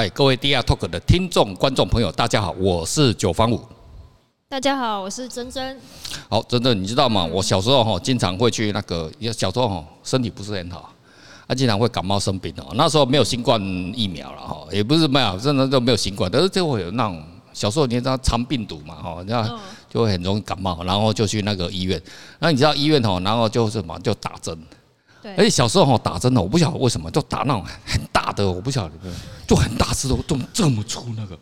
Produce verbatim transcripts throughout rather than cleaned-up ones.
嗨，各位 D R Talk 的听众、观众朋友，大家好，我是九方五。大家好，我是珍珍。好，珍珍，你知道吗？我小时候哈，经常会去那个，小时候哈，身体不是很好，啊，经常会感冒生病哦。那时候没有新冠疫苗了哈，也不是没有，真的都没有新冠，但是就会有那种小时候你知道肠病毒嘛哈，那就会很容易感冒，然后就去那个医院。那你知道医院哈，然后就是什么，就打针。而且小时候打针的，我不晓得为什么就打那种很大的，我不晓得，就很大只的，这么这么粗那个，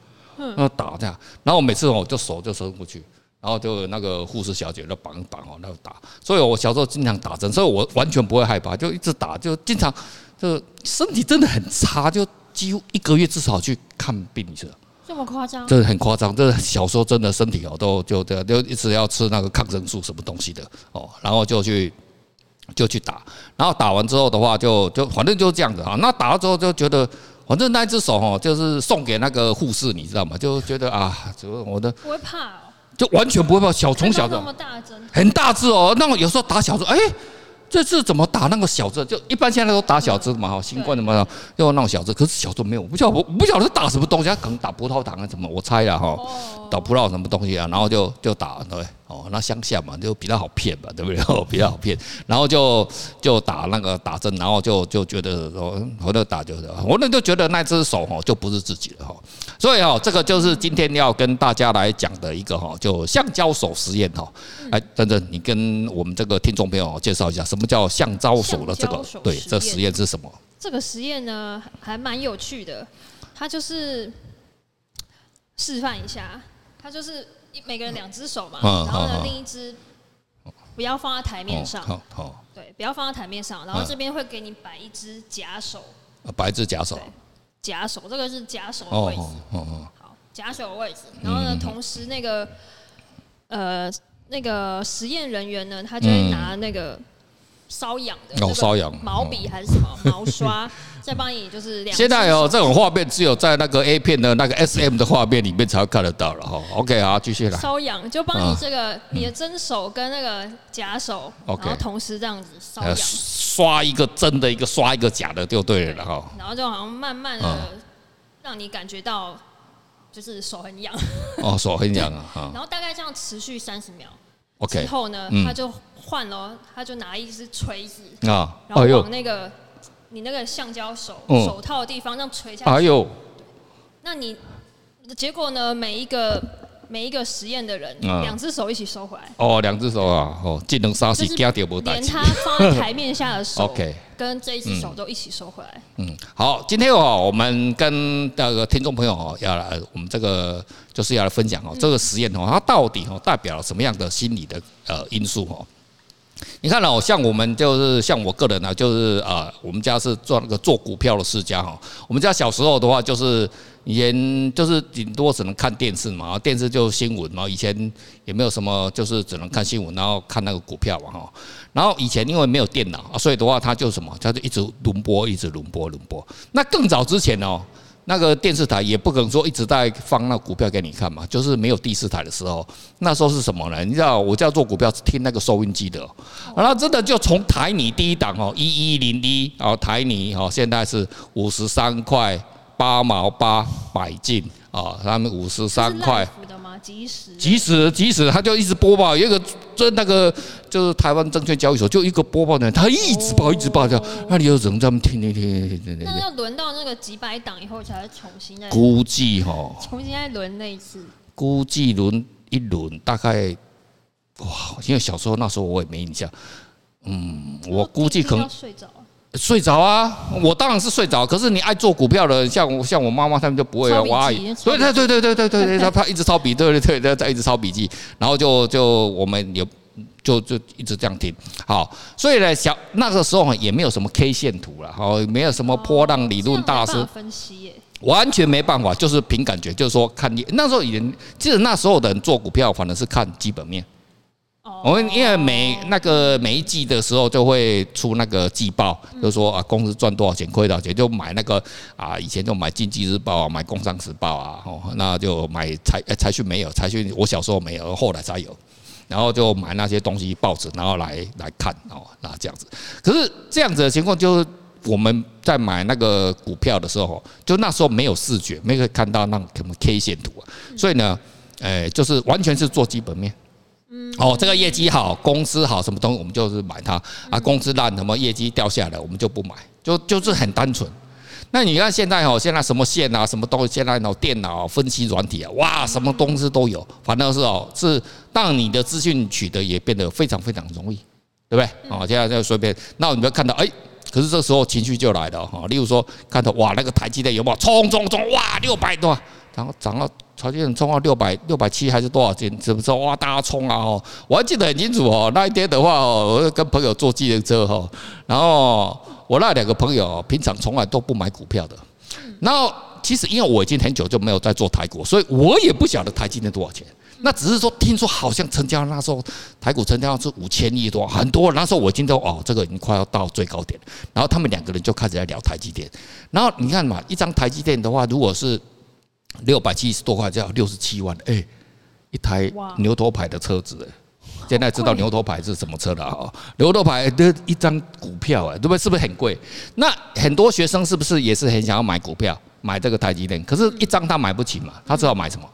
那打这样。然后我每次我就手就伸过去，然后就那个护士小姐就绑一绑哦，那打。所以我小时候经常打针，所以我完全不会害怕，就一直打，就经常就身体真的很差，就几乎一个月至少去看病一次。这么夸张？这很夸张，这小时候真的身体哦，都就就一直要吃那个抗生素什么东西的哦，然后就去。就去打，然后打完之后的话就，就就反正就是这样子啊。那打了之后就觉得，反正那一只手哦，就是送给那个护士，你知道吗？就觉得啊，我的不会怕哦，就完全不会怕。小从小的那么大针，很大只哦。那我有时候打小针，哎、欸，这次怎么打那个小针？就一般现在都打小针嘛，哈，新冠的嘛，用那种小针。可是小针没有，我不晓得，我不晓得是打什么东西，可能打葡萄糖啊什么，我猜啦哈，打葡萄什么东西啊，然后就就打对。哦，那乡下嘛，就比较好骗嘛，对不对？哦，比较好骗，然后就就打那个打针，然后就就觉得说，我那打就是，我那就觉得那只手哈就不是自己了哈。所以哦，这个就是今天要跟大家来讲的一个哈，就橡胶手实验哈。哎，真真，你跟我们这个听众朋友介绍一下，什么叫橡胶手的这个？对，这实验是什么？这个实验呢，还蛮有趣的，它就是示范一下，它就是。每个人两只手嘛，然后呢，另一只不要放在台面上，对，不要放在台面上。然后这边会给你摆一只假手，摆一只假手，假手，这个是假手的位置，好，假手的位置。然后呢，同时那个呃那个实验人员呢，他就会拿那个瘙痒的毛笔还是什么毛刷，再帮你就是两。现在哦，这种画面只有在那个 A 片的那个 S M 的画面里面才看得到了哈。OK 啊，继续来。瘙痒就帮你这个你的真手跟那个假手，然后同时这样子瘙痒。刷一个真的，一个刷一个假的就对了哈。然后就好像慢慢的让你感觉到就是手很痒。哦，手很痒啊。然后大概这样持续三十秒。Okay, 之后呢，嗯、他就换了，他就拿一支锤子啊，然后往那个、哎、你那个橡胶手、嗯、手套的地方这样锤下去。哎呦！那你结果呢？每一个每一个实验的人，嗯、两只手一起收回来。哦，两只手啊，哦，技能杀死加点不打。连他放在台面下的手，跟这一只手都一起收回来。嗯，好，今天哦，我们跟那个听众朋友哦，要来我们这个。就是要来分享哦，这个实验哦，它到底哦代表了什么样的心理的呃因素哦？你看哦，像我们就是像我个人呢、啊，就是啊，我们家是做那个做股票的世家哈。我们家小时候的话，就是以前就是顶多只能看电视嘛，电视就新闻嘛，以前也没有什么，就是只能看新闻，然后看那个股票嘛哈。然后以前因为没有电脑，所以的话，它就什么，它就一直轮播，一直轮播，轮播。那更早之前哦。那个电视台也不可能说一直在放那股票给你看嘛，就是没有第四台的时候，那时候是什么呢？你知道我叫做股票是听那个收音机的、喔，然后真的就从台泥第一档哦，一一零一哦，台泥哦、喔，现在是五十三块八毛八买进啊，他们五十三块。即时，即时，即时，他就一直播报，有一个就那个就是台湾证券交易所，就一个播报的人，他一直报，一直报，这样，那你又只能这么听听听听听。那要轮到那个几百档以后才会重新再估计哈，重新再轮那一次。估计轮一轮大概，哇，因为小时候那时候我也没印象，嗯，我估计可能睡着。睡着啊，我当然是睡着。可是你爱做股票的人，像我像我妈妈他们就不会啊，我阿姨，对对对对对对对，他他一直抄笔，对对对，他一直抄笔记，然后就就我们也就就一直这样听。好，所以呢，小那个时候也没有什么 K 线图了，好，没有什么波浪理论大师分析耶。完全没办法，就是凭感觉，就是说看那时候人，其实那时候的人做股票反而是看基本面。我们因为每那个每一季的时候就会出那个季报，就说啊公司赚多少钱亏多少钱，就买那个啊以前就买经济日报啊，买工商时报啊，哦那就买财财讯没有财讯，我小时候没有，后来才有，然后就买那些东西报纸，然后来来看哦，那这样子，可是这样子的情况就我们在买那个股票的时候，就那时候没有视觉，没有看到那种什么 K 线图、啊、所以呢，呃，就是完全是做基本面。嗯，哦，这个业绩好，公司好，什么东西我们就是买它啊。公司烂，什么业绩掉下来，我们就不买，就就是很单纯。那你看现在哦，现在什么线啊，什么东西，现在哦，电脑分析软体啊，哇，什么东西都有。反正是哦，是让你的资讯取得也变得非常非常容易，对不对？哦，现在就随便，那你就看到哎。欸可是这时候情绪就来了哈，例如说看到哇那个台积电有没有冲冲冲哇六百多，然后涨到台积电冲到六百六百七还是多少钱？怎么说哇大家冲啊哦！我还记得很清楚哦，那一天的话我跟朋友坐计程车哈，然后我那两个朋友平常从来都不买股票的，然后其实因为我已经很久就没有在做台股，所以我也不晓得台积电多少钱。那只是说，听说好像成交那时候台股成交是五千亿多，很多。那时候我听到哦，这个已经快要到最高点。然后他们两个人就开始在聊台积电。然后你看嘛，一张台积电的话，如果是六百七十多块，就要六十七万。哎、欸，一台牛头牌的车子、欸。现在知道牛头牌是什么车了啊？牛头牌的一张股票、欸，哎，对不对？是不是很贵？那很多学生是不是也是很想要买股票，买这个台积电？可是一张他买不起嘛，他只好买什么？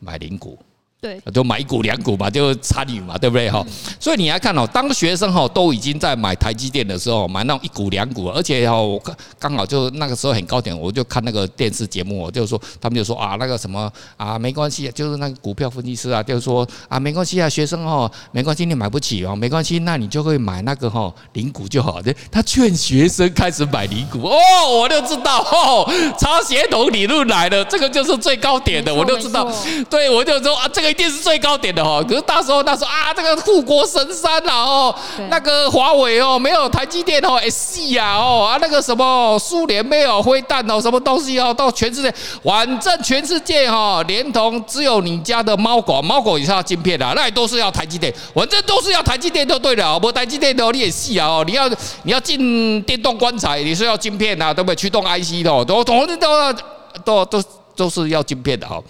买零股。对，就买一股两股吧，就参与嘛，对不对哈、嗯？所以你来看哦，当学生哈都已经在买台积电的时候，买那种一股两股，而且哈，我刚好就那个时候很高点，我就看那个电视节目，我就说他们就说啊那个什么啊没关系，就是那个股票分析师啊，就是说啊没关系啊，学生哦没关系，你买不起哦没关系，那你就会买那个哈零股就好。他劝学生开始买零股哦，我就知道哦，超协同理论来了，这个就是最高点的，我就知道，对我就说啊这个。一定是最高点的哈、哦，可是那时候那时候啊，这个护国神山啊哦，那个华为哦，没有台积电哦，哎是啊哦啊那个什么苏联没有灰弹哦，什么东西哦，到全世界，反正全世界哈、哦，连同只有你家的猫狗，猫狗也是要晶片的、啊，那也都是要台积电，反正都是要台积电就对了、哦，没台积电的、哦、你也是啊哦，你要你要进电动棺材，你是要晶片啊，对不对？驱动 I C 的、哦，都都都都都是要晶片的哈、哦。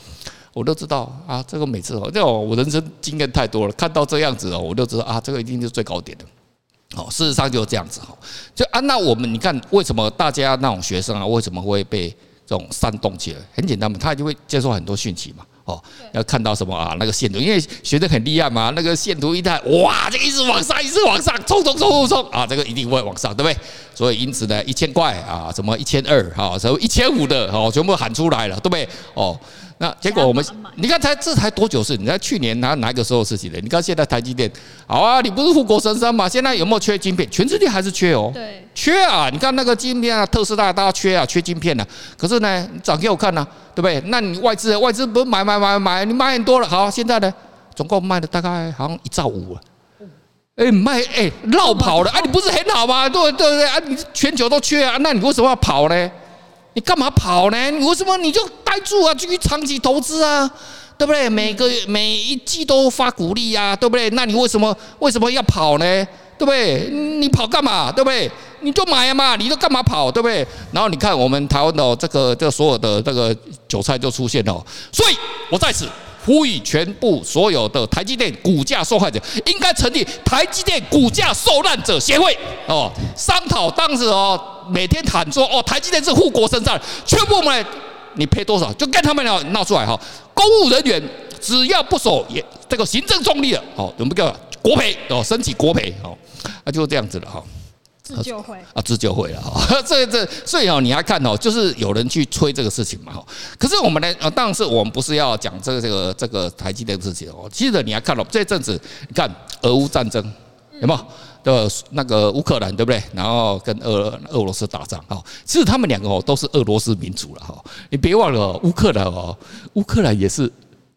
我都知道啊，这个每次哦，因为我人生经验太多了，看到这样子哦，我就知道啊，这个一定是最高点的。好，事实上就是这样子哈。就啊，那我们你看，为什么大家那种学生啊，为什么会被这种煽动起来？很简单嘛，他就会接受很多讯息嘛。哦，要看到什么啊？那个线图，因为学生很厉害嘛，那个线图一看，哇，这个一直往上，一直往上，冲冲冲冲冲啊！这个一定会往上，对不对？所以因此呢，一千块啊，什么一千二啊，什么一千五的哦，全部喊出来了，对不对？哦，那结果我们你看才这才多久是？你看去年哪哪个时候事情的？你看现在台积电，好啊，你不是护国神山嘛？现在有没有缺晶片？全世界还是缺哦，对，缺啊！你看那个晶片啊，特斯拉大家缺啊，缺晶片啊。可是呢，你涨给我看啊，对不对？那你外资外资不是买买？买买买，你卖很多了，好，现在呢，总共卖了大概好像一兆五了，哎、欸，卖哎绕、欸、跑了，啊，你不是很好吗？对对对，啊，你全球都缺啊，那你为什么要跑呢？你干嘛跑呢？你为什么你就待住啊，继续长期投资啊，对不对？每个每一季都发股利啊，对不对？那你为什么为什么要跑呢？对不对？你跑干嘛？对不对？你就买嘛，你都干嘛跑，对不对？然后你看我们台湾的、哦、这个这个、所有的这个韭菜就出现了、哦，所以我在此呼吁全部所有的台积电股价受害者，应该成立台积电股价受难者协会哦，商讨当时哦，每天喊说哦，台积电是护国神山，全部我们来，你赔多少就跟他们闹闹出来哈、哦。公务人员只要不守也这个行政中立了，好、哦，我们叫国赔哦，申请国赔哦，那、啊、就这样子了哈。哦自救会啊，自救会了哈，所以这所以哦，你还看哦，就是有人去吹这个事情嘛哈。可是我们呢，当然是我们不是要讲这个这个这个台积电的事情哦。其实你还看哦，这阵子你看俄乌战争有没有？对，那个乌克兰对不对？然后跟俄俄罗斯打仗哈。其实他们两个哦都是俄罗斯民族了哈。你别忘了乌克兰哦，乌克兰也是。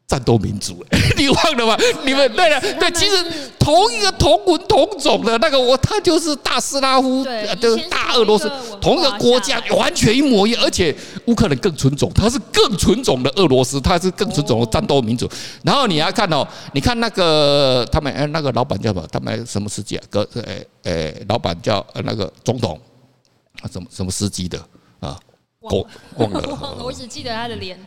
战斗民族、欸，你忘了吗？你们对了，对，其实同一个同文同种的那个我，他就是大斯拉夫，就是大俄罗斯，同一个国家，完全一模一样。而且乌克兰更纯种，他是更纯种的俄罗斯，他是更纯种的战斗民族。然后你要看哦，你看那个他们，哎，那个老板叫什么？他们什么司机啊？哥，哎哎，老板叫那个总统，啊，什么什么司机的啊？我忘了，我只记得他的脸。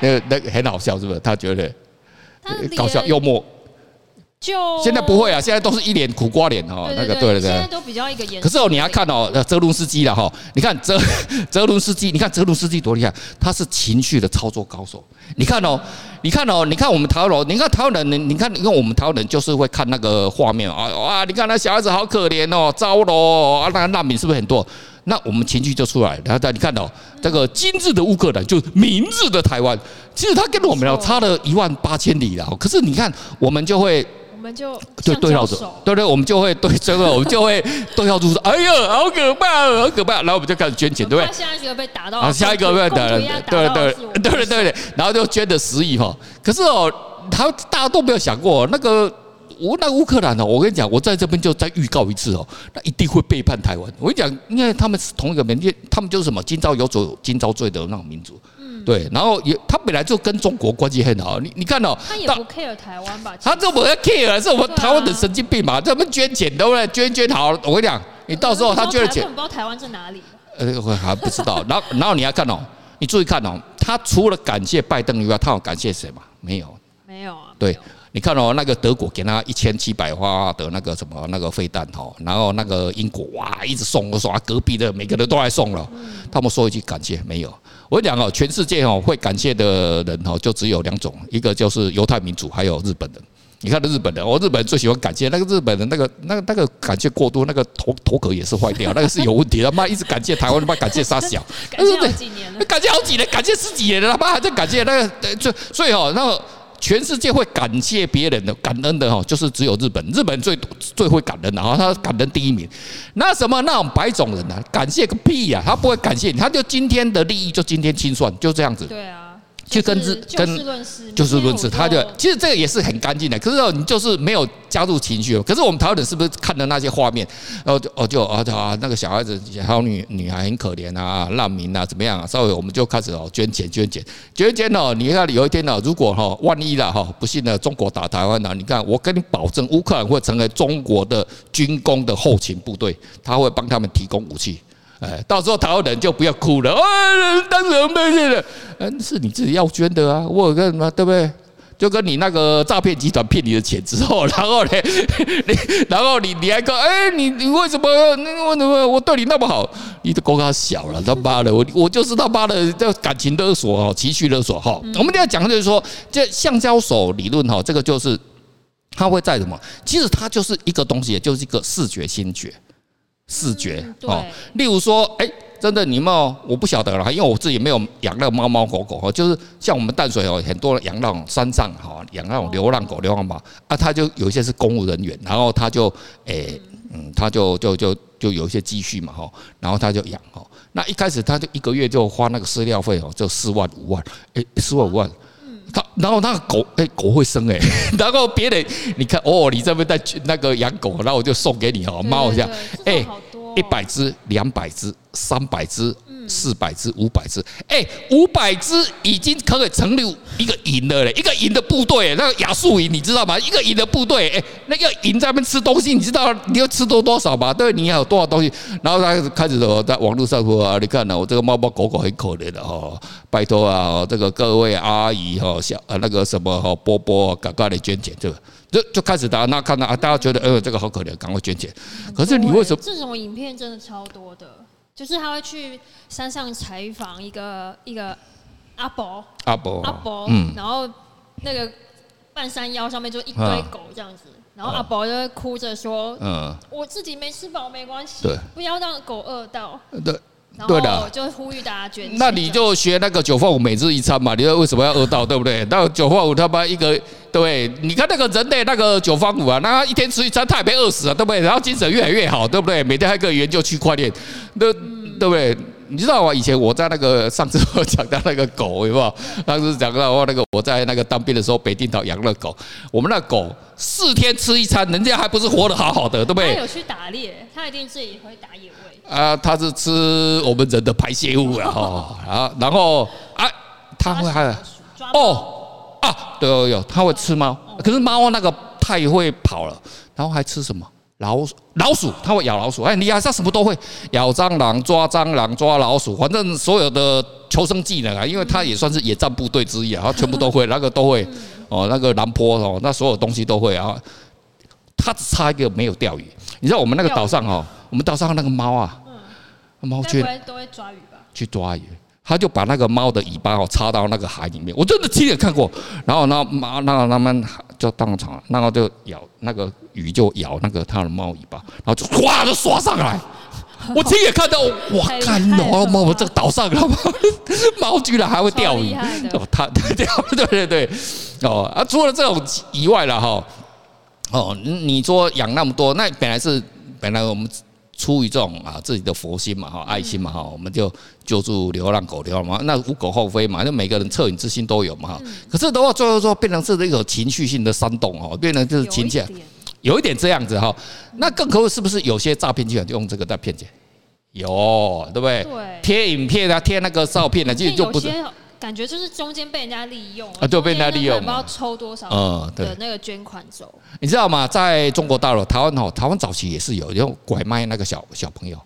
那那很好笑，是不是？他觉得搞笑幽默，就现在不会啊，现在都是一脸苦瓜脸哦，那个对了对，现在都比较一个严。可是哦，你要看哦，泽伦斯基了哈，你看泽泽伦斯基，你看泽伦斯基多厉害，他是情绪的操作高手。你看哦，你看哦，你看我们台湾人，你看台湾人，你看，因为我们台湾人就是会看那个画面啊啊，你看那小孩子好可怜哦，糟了啊，那难民是不是很多？那我们情绪就出来，然后你看到、哦、这个今日的乌克兰，就是明日的台湾，其实它跟我们要差了一万八千里了。可是你看，我们就会，我们就对对照着，对对，我们就会对这个，我们就会对照住说，哎呀，好可怕，好可怕。然后我们就开始捐钱，对不对？下一个被打到，啊，下一个被打到，对对对对对，然后就捐了十亿哈。可是哦，他大家都没有想过那个。我那乌克兰哦，我跟你讲，我在这边就再预告一次哦，那一定会背叛台湾。我跟你讲，因为他们是同一个民族，他们就是什么今朝有酒今朝醉的那种民族。嗯，对。然后也，他本来就跟中国关系很好。你你看哦，他也不 care 台湾吧？他这不 care， 是我们台湾的神经病嘛？他们捐钱对不对？捐捐好，我跟你讲，你到时候他捐了钱，我不知道台湾在哪里。呃，我还不知道。然后然后你要看哦，你注意看哦，他除了感谢拜登以外，他有感谢谁吗？没有。没有啊。对。你看哦，那个德国给他一千七百发的那个什么那个飞弹哈，然后那个英国哇一直送，我说啊隔壁的每个人都来送了，他们说一句感谢没有。我讲哦，全世界哦会感谢的人哦就只有两种，一个就是犹太民族，还有日本人。你看日本人哦，日本人最喜欢感谢那个日本人那个那个那个感谢过度，那个头头壳也是坏掉，那个是有问题的。他妈一直感谢台湾，他妈感谢啥小？感谢好几年了，感谢好几年，感谢十几年了，他妈还在感谢那个，所所以哦那個。全世界会感谢别人的、感恩的哈，就是只有日本，日本最最会感恩的哈，他感恩第一名。那什么那种白种人呢、啊？感谢个屁呀、啊！他不会感谢你，他就今天的利益就今天清算，就这样子。对啊，去跟日跟就事论事，他就其实这个也是很干净的。可是你就是没有加入情绪。可是我们台湾人是不是看的那些画面，然后哦就啊啊那个小孩子、小女女孩很可怜啊，难民啊怎么样啊？稍微我们就开始哦捐钱捐钱捐钱哦。你看有一天呢，如果哈万一了哈，不幸的中国打台湾了，你看我跟你保证，乌克兰会成为中国的军工的后勤部队，他会帮他们提供武器。哎，到时候台湾人就不要哭了，哎，当然没事了，嗯，是你自己要捐的啊，我有干嘛，对不对？就跟你那个诈骗集团骗你的钱之后，然后呢，然后你你还说，哎、欸，你你为什么我怎么我对你那么好？你的狗他小了，他妈的，我我就是他妈的叫感情勒索哈，情绪勒索哈、嗯。我们要讲的就是说，这橡胶手理论哈，这个就是它会在什么？其实它就是一个东西，就是一个视觉心觉。视觉、嗯哦、例如说，哎、欸，真的你们我不晓得了，因为我自己没有养那猫猫狗狗，就是像我们淡水哦，很多人养那种山上哈，养那种流浪狗、流浪猫啊，他就有一些是公务人员，然后他就，哎、欸，嗯，他就就就就有一些积蓄嘛哈，然后他就养哈，那一开始他就一个月就花那个饲料费哦，就四万五万，哎、欸，四万五万。然后那个狗，哎、欸，狗会生哎、欸，然后别人你看，哦，你这边在那个养狗，然后我就送给你哦，猫一下，哎，一百只、两百只、三百只、四百只、五百只，哎，五百只已经可以成立一个营了嘞，一个营的部队、欸，那个亚速营你知道吗？一个营的部队，哎，那个营在那边吃东西，你知道你要吃多多少吧？对，你要有多少东西？然后他开始在网络上说啊，你看呢、啊，我这个猫猫狗狗很可怜的哦。拜托啊，这个各位阿姨哈、小啊那个什么哈波波，赶快来捐钱，对吧？就就开始大家那看到啊，大家觉得呃这个好可怜，赶快捐钱。可是你为什么这种影片真的超多的？就是他会去山上采访一个一个阿伯阿伯阿伯，然后那个半山腰上面就一堆狗这样子。然后阿伯就会哭着说：“嗯，我自己没吃饱没关系，不要让狗饿到。”对。对的，我就呼吁大家捐钱。那你就学那个九份五每日一餐嘛，你说为什么要饿到，对不对？那九份五他妈一个，对，你看那个人类那个九份五啊，那他一天吃一餐，他也被饿死了，对不对？然后精神越来越好，对不对？每天还可以研究区块链，对对不对？你知道吗？以前我在那个上次我讲到那个狗，有没有？上次讲到我那个我在那个当兵的时候，北定岛养了狗，我们那狗四天吃一餐，人家还不是活得好好的，对不对？他有去打猎，他一定自己会打野味。啊，他是吃我们人的排泄物了哈，啊，然后啊，他会还哦啊，对哦有，他会吃猫，可是猫那个太会跑了，然后还吃什么？老老鼠，它会咬老鼠，哎，你还它什么都会，咬蟑螂、抓蟑螂、抓老鼠，反正所有的求生技能啊，因为它也算是野战部队之一啊，它全部都会，那个都会，哦，那个南坡哦，那所有东西都会啊。它只差一个没有钓鱼。你知道我们那个岛上哦，我们岛上那个猫啊，猫去都会抓鱼吧？去抓鱼，他就把那个猫的尾巴哦插到那个海里面，我真的亲眼看过。然后那猫，那个他们就当场，然后就咬那个鱼，就咬那个它的猫尾巴，然后就唰就刷上来。我亲眼看到，哇！看哦，猫，这个岛上了吗？猫居然还会钓鱼，哦，它钓，对对对，哦啊！除了这种以外了哈，哦，你说养那么多，那本来是本来我们出于这种啊自己的佛心嘛，哈，爱心嘛，哈，我们就救助流浪狗，流浪嘛，那无可厚非嘛，就每个人恻隐之心都有嘛，哈。可是的话，最后说变成是一种情绪性的煽动哦，变成就是情绪。有一点这样子哈，那更可恶是不是有些诈骗集团就用这个在骗钱？有，对不对？对，贴影片啊，贴那个照片啊，其实就不是。有些感觉就是中间被人家利用啊，对，被人家利用，不知道抽多少的那个捐款走。嗯、你知道吗？在中国大陆、台湾哈，台湾早期也是有用拐卖那个小小朋友，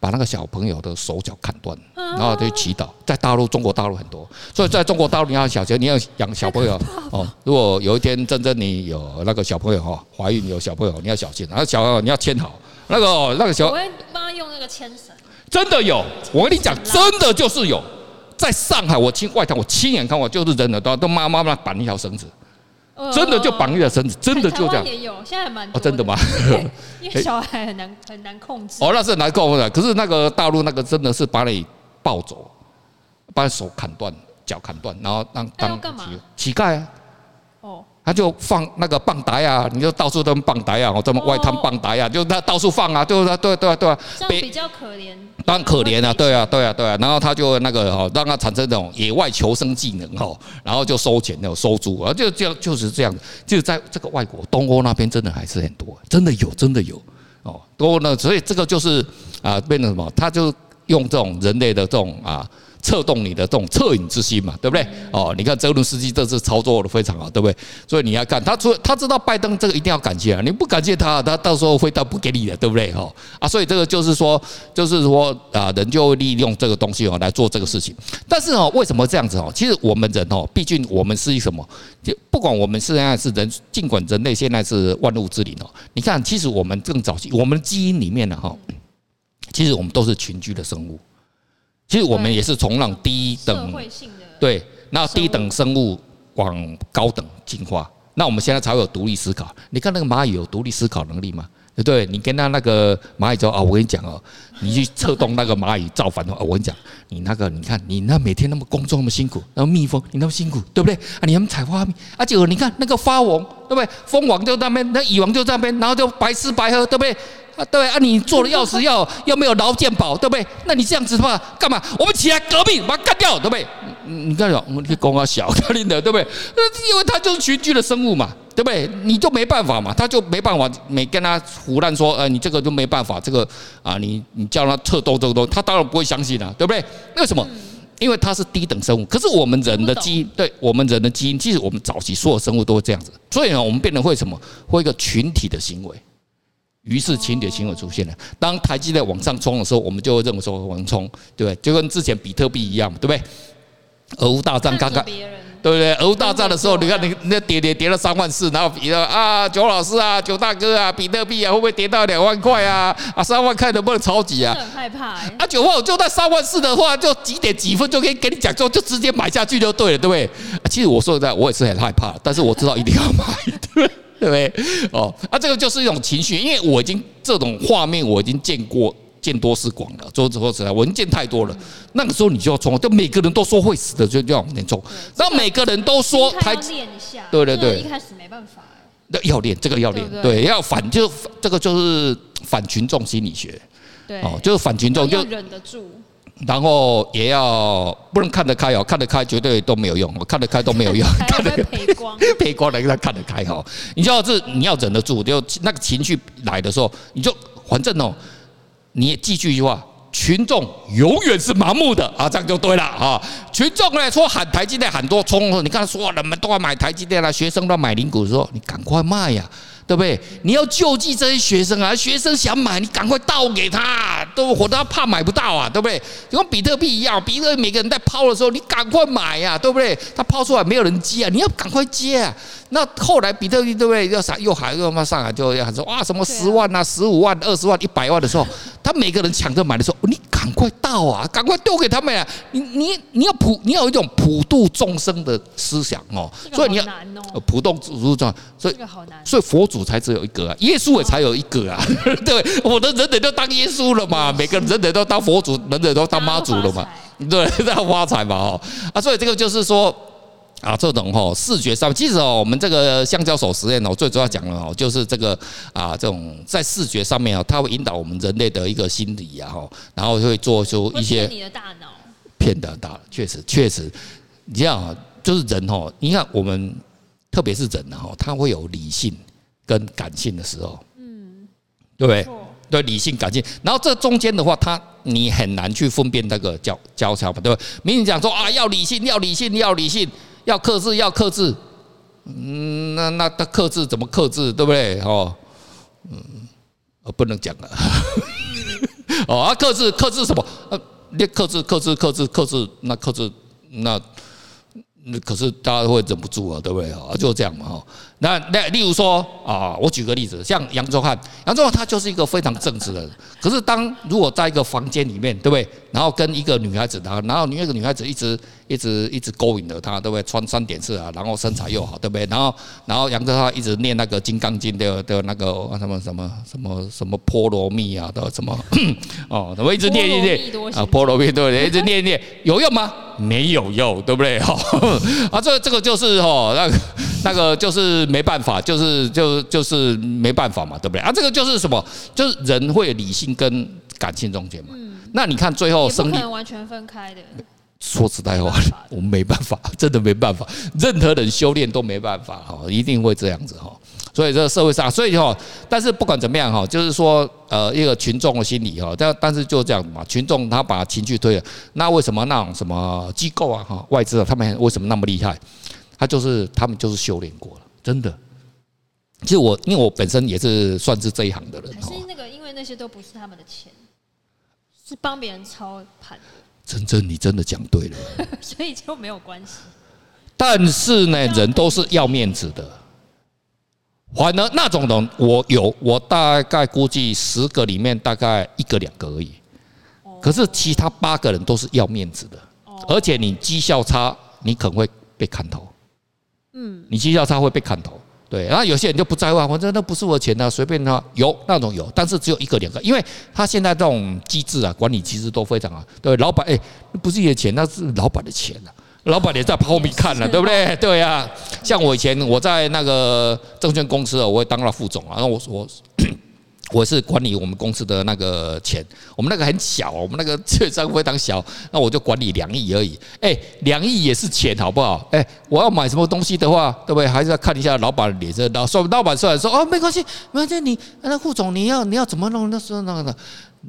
把那个小朋友的手脚砍断，然后就祈祷。在大陆，中国大陆很多，所以在中国大陆你要小学，你要养小朋友哦。如果有一天真正你有那个小朋友哈，怀孕有小朋友，你要小心。然后小朋友你要牵好，那个那个小，我会帮他用那个牵绳。真的有，我跟你讲，真的就是有。在上海，我亲外滩，我亲眼看过，就是人的都都妈妈绑一条绳子。真的就绑一条绳子，真的就这样。也有，现在还蛮多的。哦，真的吗？因为小孩很难很难控制。哦，那是很难控制的。可是那个大陆那个真的是把你抱走，把手砍断、脚砍断，然后让当乞丐啊。哦。他就放那个棒打呀，你就到处都棒打呀，我这么外滩棒打呀，就他到处放啊，对啊，对啊，对啊，对啊。这样比较可怜。当然可怜啊，对啊，对啊，对啊。然后他就那个哈，让他产生这种野外求生技能哈，然后就收钱的收租啊，就就就是这样，就在这个外国东欧那边真的还是很多，真的有，真的有哦。多呢，所以这个就是啊，变成什么？他就用这种人类的这种啊。策动你的这种恻隐之心嘛，对不对？哦，你看泽伦斯基这次操作的非常好，对不对？所以你要看他，他知道拜登这个一定要感谢啊，你不感谢他，他到时候会到不给你的，对不对？哈啊，所以这个就是说，就是说啊，人就会利用这个东西哦来做这个事情。但是哦，为什么这样子哦？其实我们人哦，毕竟我们是什么？就不管我们现在是人，尽管人类现在是万物之灵哦，你看，其实我们更早期，我们基因里面呢哈，其实我们都是群居的生物。其实我们也是从让低等对，那低等生物往高等进化，那我们现在才会有独立思考。你看那个蚂蚁有独立思考能力吗？对不对？你跟他那个蚂蚁说啊，我跟你讲哦，你去策动那个蚂蚁造反哦，我跟你讲，你那个你看你那每天那么工作那么辛苦，然后蜜蜂你那么辛苦，对不对？啊，你那么采花蜜，啊，结果你看那个花王对不对？蜂王就在那边，那蚁王就在那边，然后就白吃白喝，对不对？啊，对啊，你做的要死要又没有劳健保，对不对？那你这样子的话，干嘛？我们起来革命，把它干掉，对不对？你看哦，你公啊小，他领的，对不对？因为他就是群居的生物嘛，对不对？你就没办法嘛，他就没办法，没跟他胡乱说，呃，你这个就没办法，这个啊，你你叫他撤动这个东西，他当然不会相信啊，对不对？为什么？因为他是低等生物，可是我们人的基因，对我们人的基因，其实我们早期所有生物都会这样子，所以呢，我们变得会什么？会一个群体的行为。于是群体行为出现了。当台积电往上冲的时候，我们就会认为说往冲，对不对？就跟之前比特币一样，对不对？俄乌大战刚刚，对不对？俄乌大战的时候，你看你那跌跌跌了三万四，然后比了啊，九老师啊，九大哥啊，比特币啊，会不会跌到两万块啊？啊，三万块能不能抄底啊？很害怕。啊，九万我就在三万四的话，就几点几分就可以给你讲，就就直接买下去就对了，对不对？其实我说实在，我也是很害怕，但是我知道一定要买，对不对？对不对？哦，啊，这个就是一种情绪，因为我已经这种画面我已经见过，见多识广了。说说实在，我已经见太多了。那个时候你就要冲，就每个人都说会死的，就就要往前冲。然后每个人都说，他要练一下，对对对，一开始没办法。要练这个要练，对，要反就这个就是反群众心理学，对，哦，就是反群众就忍得住。然后也要不能看得开哦，看得开绝对都没有用，看得开都没有用，看得赔光，赔光了，看得开哦。你就要是你要忍得住，就那个情绪来的时候，你就反正哦，你也记住一句话：群众永远是盲目的啊，这样就对了啊。群众来说喊台积电喊多冲，你看说人们都要买台积电了，学生都要买零股的时候，你赶快卖呀、啊。对不对？你要救济这些学生啊，学生想买，你赶快倒给他、啊，都活到怕买不到啊，对不对？就跟比特币一样，比特币每个人在抛的时候，你赶快买呀、啊，对不对？他抛出来没有人接啊，你要赶快接啊。那后来比特币对不对？要上又喊又嘛上来就要喊说哇什么十万啊、十五万、二十万、一百万的时候，他每个人抢着买的时候，你赶快倒啊，赶快丢给他们啊！你你你要普，你要有一种普度众生的思想哦，所以你要普度众生，所以所以佛祖。才只有一个、啊，耶稣也才有一个啊！对，我的人人都当耶稣了嘛，每个人人都当佛祖，人人都当妈祖了嘛，对，当发财嘛哦啊！所以这个就是说啊，这种哈、哦、视觉上，其实哦，我们这个橡胶手实验哦，最主要讲的哦，就是这个啊，这种在视觉上面啊、哦，它会引导我们人类的一个心理啊哈，然后会做出一些骗你的大脑，骗的大脑，确实确实，你这样、啊、就是人哦，你看我们特别是人哈、哦，他会有理性。跟感性的时候，嗯，对不对？对，理性感性，然后这中间的话，他你很难去分辨那个交交叉嘛，对不对？明明讲说啊，要理性，要理性，要理性，要克制，要克制，嗯，那那他克制怎么克制，对不对？哦，嗯，不能讲了，哦，啊，克制克制什么？呃，你克制克制克制克制，那克制那。可是大家会忍不住啊，对不对啊？就这样嘛哈。那那例如说啊，我举个例子，像杨宗翰，杨宗翰他就是一个非常正直的人。可是当如果在一个房间里面，对不对？然后跟一个女孩子，然后然后那个女孩子一直一直一直勾引着他，对不对？穿三点式啊，然后身材又好，对不对？然后然后杨宗翰一直念那个《金刚经》的的那个什么什么什么什么波罗蜜啊的什么哦，怎么一直念一念啊？波罗蜜对不对？一直念一念有用吗？没有用，对不对？啊，这这个就是哦，那个那个就是没办法，就是就就是没办法嘛，对不对？啊，这个就是什么？就是人会理性跟感性中间嘛。嗯、那你看最后生理，也不可能完全分开的。说实在话，我们没办法，真的没办法，任何人修炼都没办法哈，一定会这样子哈。所以这个社会上，所以哈，但是不管怎么样哈，就是说呃一个群众的心理哈，但但是就这样嘛，群众他把情绪推了，那为什么那种什么机构啊哈外资啊，他们为什么那么厉害？他就是他们就是修炼过了，真的。其实我因为我本身也是算是这一行的人，可是那个因为那些都不是他们的钱，是帮别人操盘。真正你真的讲对了，所以就没有关系。但是呢，人都是要面子的。反而那种人，我有，我大概估计十个里面大概一个两个而已。可是其他八个人都是要面子的，而且你绩效差，你可能会被砍头。嗯，你绩效差会被砍头。对，然后有些人就不在乎，反正那不是我的钱啊，随便他、啊、有那种有，但是只有一个两个，因为他现在这种机制啊，管理机制都非常啊，对，老板哎、欸，不是你的钱，那是老板的钱啊，老板也在后面看了、啊，对不对？对啊，像我以前我在那个证券公司啊，我也当了副总啊，那我我。我是管理我们公司的那个钱，我们那个很小，我们那个券商非常小，那我就管理两亿而已。哎，两亿也是钱，好不好？哎，我要买什么东西的话，对不对？还是要看一下老板的脸色。老说老板虽然说哦，没关系，没关系，你那副总你要你要怎么弄？那说那个，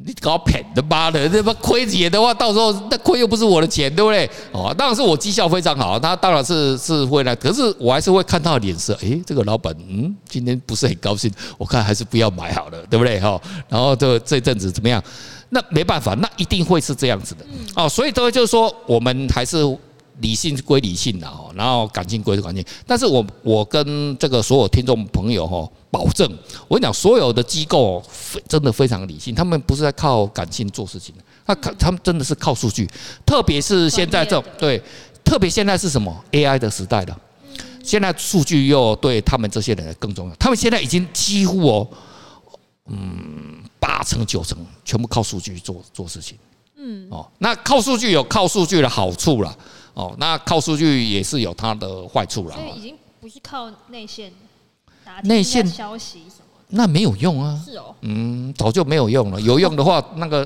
你搞骗的妈的，那么亏钱的话，到时候那亏又不是我的钱，对不对？哦，当然是我绩效非常好，他当然是是会来，可是我还是会看他的脸色。哎，这个老板嗯，今天不是很高兴，我看还是不要买好了。对不对哈？然后这这阵子怎么样？那没办法，那一定会是这样子的哦。所以就是说，我们还是理性归理性的哦，然后感性归感性。但是我我跟这个所有听众朋友哈，保证我跟你讲，所有的机构真的非常理性，他们不是在靠感性做事情的，那他们真的是靠数据。特别是现在这种对，特别现在是什么 A I 的时代了，现在数据又对他们这些人更重要。他们现在已经几乎哦。嗯，八成九成全部靠数据做做事情。嗯，哦，那靠数据有靠数据的好处啦，哦，那靠数据也是有它的坏处啦。所以已经不是靠内线打听一下消息什么的，那没有用啊。是哦，嗯，早就没有用了。有用的话，那个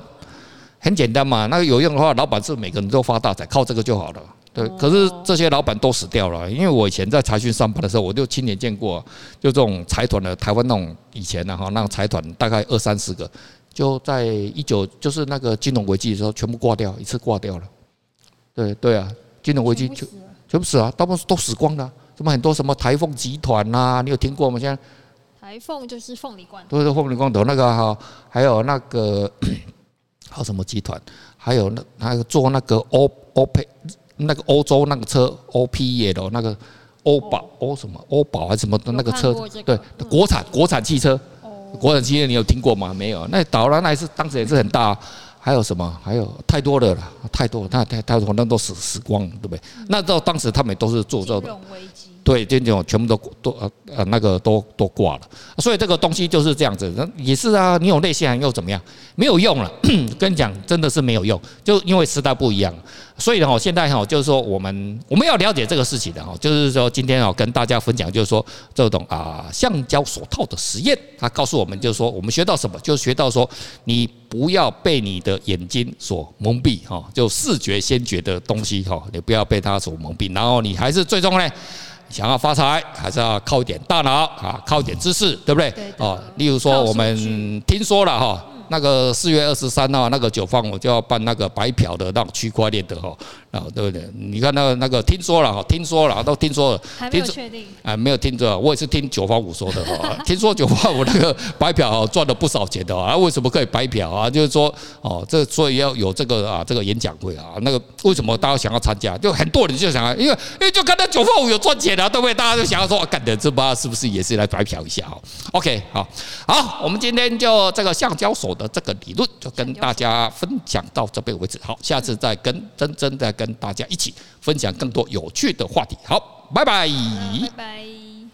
很简单嘛。那个有用的话，老板是每个人都发大财，靠这个就好了。对，可是这些老板都死掉了，因为我以前在财讯上班的时候，我就亲眼见过，就这种财团的台湾那种以前啊哈，那种财团大概二三十个，就在一九就是那个金融危机的时候，全部挂掉，一次挂掉了。对对啊，金融危机全全部死啊，大部分都死光了、啊。什么很多什么台凤集团呐、啊，你有听过吗？现在台凤就是凤梨罐头，对，凤梨罐头那个哈，还有那个还有什么集团，还有那还有做那个欧欧佩那个欧洲那个车 O P 也的那个欧宝欧什么欧宝还是什么的那个车，這個、对，嗯、国产国产汽车，哦、国产汽车你有听过吗？没有，那导了那一次当时也是很大、啊。还有什么？还有太多的了，太多，太太太多，那都死死光了，对不对？嗯、那到当时他们都是做这种，对，这种全部都都呃那个都都挂了，所以这个东西就是这样子，也是啊，你有内线又怎么样？没有用了，跟你讲，真的是没有用，就因为时代不一样，所以哈，现在哈，就是说我们我们要了解这个事情的哈，就是说今天啊跟大家分享，就是说这种啊橡胶手套的实验，它告诉我们就是说我们学到什么，就学到说你不要被你的眼睛所蒙蔽哈，就视觉先觉的东西哈，你不要被它所蒙蔽，然后你还是最终呢。想要发财，还是要靠一点大脑啊，靠一点知识，对不对？对对啊，例如说我们听说了哈，那个四月二十三号那个九方，我就要办那个白嫖的那种区块链的哈，啊，对不对？你看那个那个听说了哈，听说了都听说了，还没有确定啊，没有听说，我也是听九方五说的哈，听说九方五那个白嫖赚了不少钱的啊，为什么可以白嫖啊？就是说哦，这所以要有这个啊这个演讲会啊，那个为什么大家想要参加？就很多人就想，因为因为就看到九方五有赚钱。对不对？大家就想要说，干的这把是不是也是来白嫖一下 ？OK， 好，好，我们今天就这个橡胶手的这个理论，就跟大家分享到这边为止。好，下次再跟真真再跟大家一起分享更多有趣的话题。好，拜拜，拜拜。